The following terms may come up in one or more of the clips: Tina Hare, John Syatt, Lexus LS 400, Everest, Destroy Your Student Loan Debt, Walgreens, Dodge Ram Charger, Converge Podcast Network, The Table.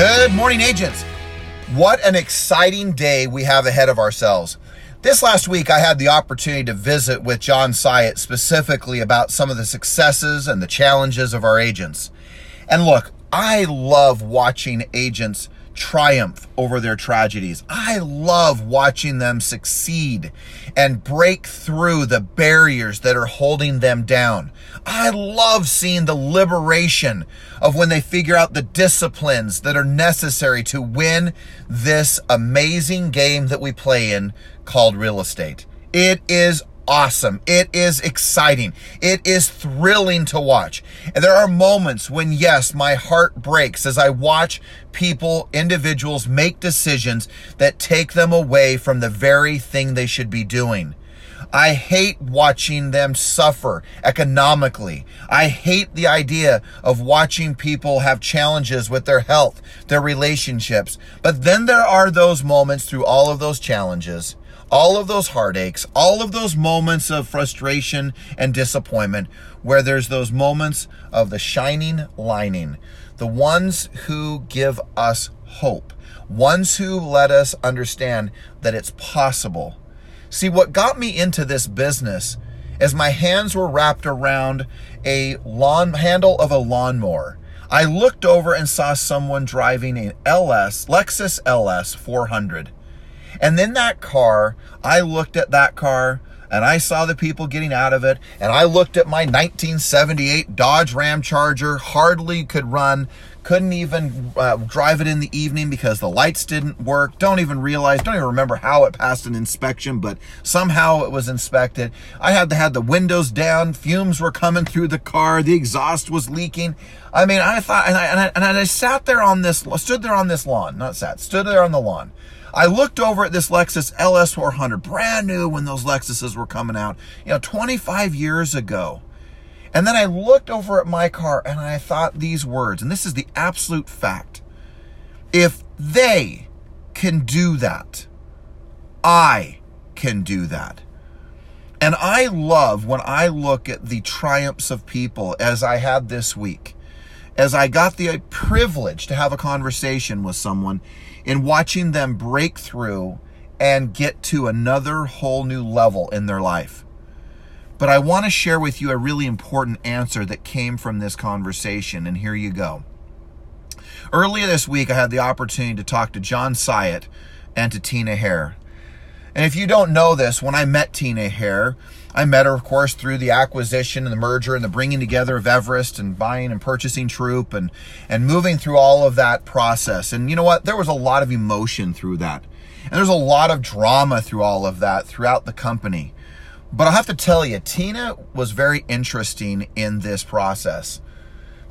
Good morning, agents. What an exciting day we have ahead of ourselves. This last week, I had the opportunity to visit with John Syatt specifically about some of the successes and the challenges of our agents. And look, I love watching agents triumph over their tragedies. I love watching them succeed and break through the barriers that are holding them down. I love seeing the liberation of when they figure out the disciplines that are necessary to win this amazing game that we play in called real estate. It is awesome. It is exciting. It is thrilling to watch. And there are moments when, yes, my heart breaks as I watch people, individuals make decisions that take them away from the very thing they should be doing. I hate watching them suffer economically. I hate the idea of watching people have challenges with their health, their relationships. But then there are those moments through all of those challenges, all of those heartaches, all of those moments of frustration and disappointment, where there's those moments of the shining lining, the ones who give us hope, ones who let us understand that it's possible. See, what got me into this business is my hands were wrapped around a handle of a lawnmower. I looked over and saw someone driving an Lexus LS 400. And then that car, I looked at that car and I saw the people getting out of it. And I looked at my 1978 Dodge Ram Charger, hardly could run, couldn't even drive it in the evening because the lights didn't work. Don't even remember how it passed an inspection, but somehow it was inspected. I had the windows down, fumes were coming through the car, the exhaust was leaking. I mean, I thought, and I stood there on the lawn. I looked over at this Lexus LS 400, brand new when those Lexuses were coming out, 25 years ago. And then I looked over at my car and I thought these words, and this is the absolute fact. If they can do that, I can do that. And I love when I look at the triumphs of people, as I had this week, as I got the privilege to have a conversation with someone and watching them break through and get to another whole new level in their life. But I want to share with you a really important answer that came from this conversation, and here you go. Earlier this week, I had the opportunity to talk to John Syatt and to Tina Hare. And if you don't know this, when I met Tina Hare, I met her, of course, through the acquisition and the merger and the bringing together of Everest and buying and purchasing Troop and moving through all of that process. And you know what? There was a lot of emotion through that. And there's a lot of drama through all of that throughout the company. But I have to tell you, Tina was very interesting in this process.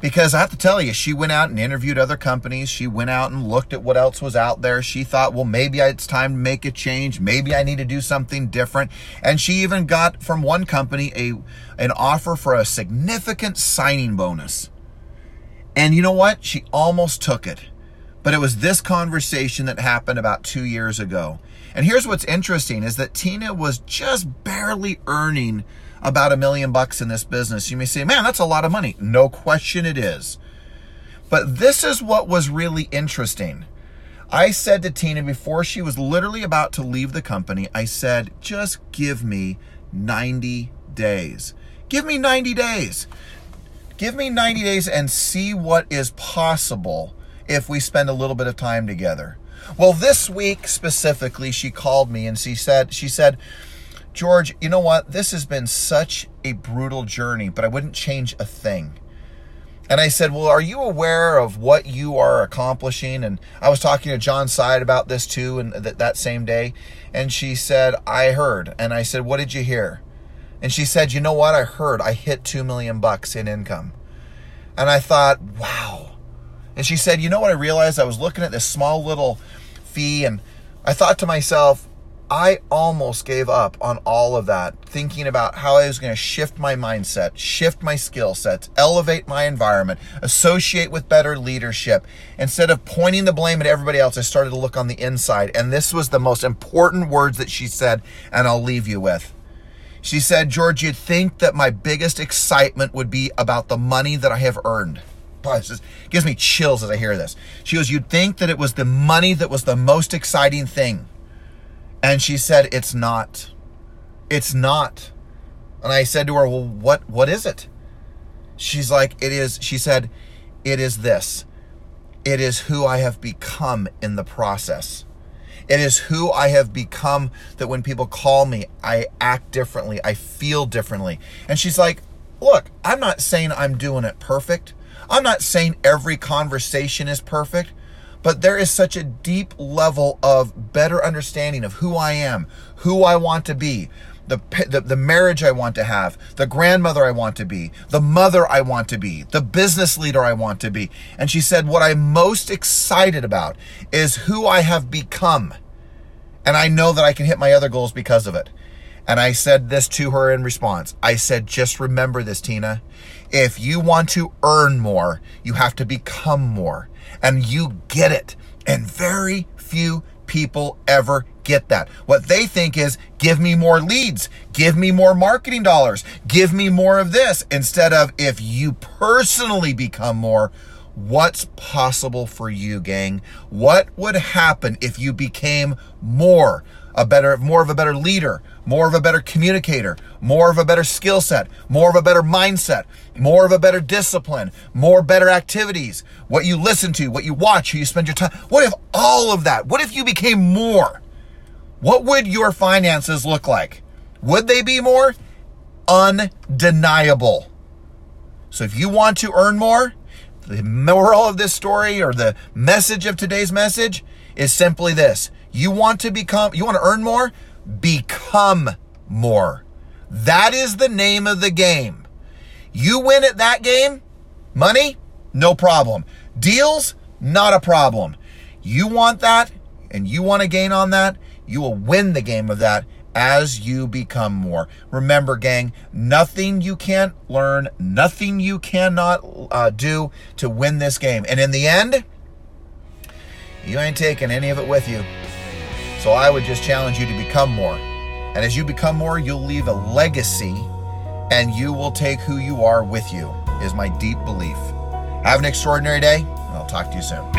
Because I have to tell you, she went out and interviewed other companies. She went out and looked at what else was out there. She thought, well, maybe it's time to make a change. Maybe I need to do something different. And she even got from one company an offer for a significant signing bonus. And you know what? She almost took it. But it was this conversation that happened about 2 years ago. And here's what's interesting is that Tina was just barely earning about $1 million in this business. You may say, man, that's a lot of money. No question it is. But this is what was really interesting. I said to Tina before she was literally about to leave the company, I said, just give me 90 days. Give me 90 days. Give me 90 days and see what is possible if we spend a little bit of time together. Well, this week specifically, she called me and she said, George, you know what? This has been such a brutal journey, but I wouldn't change a thing. And I said, well, are you aware of what you are accomplishing? And I was talking to John Syatt about this too, and that same day. And she said, I heard. And I said, what did you hear? And she said, you know what? I heard I hit $2 million in income. And I thought, wow. And she said, you know what I realized? I was looking at this small little fee and I thought to myself, I almost gave up on all of that, thinking about how I was going to shift my mindset, shift my skill sets, elevate my environment, associate with better leadership. Instead of pointing the blame at everybody else, I started to look on the inside. And this was the most important words that she said, and I'll leave you with. She said, George, you'd think that my biggest excitement would be about the money that I have earned. It gives me chills as I hear this. She goes, you'd think that it was the money that was the most exciting thing. And she said, it's not. It's not. And I said to her, well, what is it? She's like, it is, she said, it is this. It is who I have become in the process. It is who I have become, that when people call me, I act differently. I feel differently. And she's like, look, I'm not saying I'm doing it perfect. I'm not saying every conversation is perfect, but there is such a deep level of better understanding of who I am, who I want to be, the marriage I want to have, the grandmother I want to be, the mother I want to be, the business leader I want to be. And she said, what I'm most excited about is who I have become. And I know that I can hit my other goals because of it. And I said this to her in response. I said, just remember this, Tina. If you want to earn more, you have to become more. And you get it. And very few people ever get that. What they think is, give me more leads, give me more marketing dollars, give me more of this, instead of, if you personally become more, what's possible for you, gang? What would happen if you became more? More of a better leader, more of a better communicator, more of a better skill set, more of a better mindset, more of a better discipline, more better activities, what you listen to, what you watch, who you spend your time. What if all of that? What if you became more? What would your finances look like? Would they be more? Undeniable. So if you want to earn more, the moral of this story, or the message of today's message, is simply this. You want to earn more? Become more. That is the name of the game. You win at that game, money, no problem. Deals, not a problem. You want that, and you want to gain on that, you will win the game of that as you become more. Remember, gang, nothing you can't learn, nothing you cannot do to win this game. And in the end, you ain't taking any of it with you. So I would just challenge you to become more. And as you become more, you'll leave a legacy, and you will take who you are with you, is my deep belief. Have an extraordinary day, and I'll talk to you soon.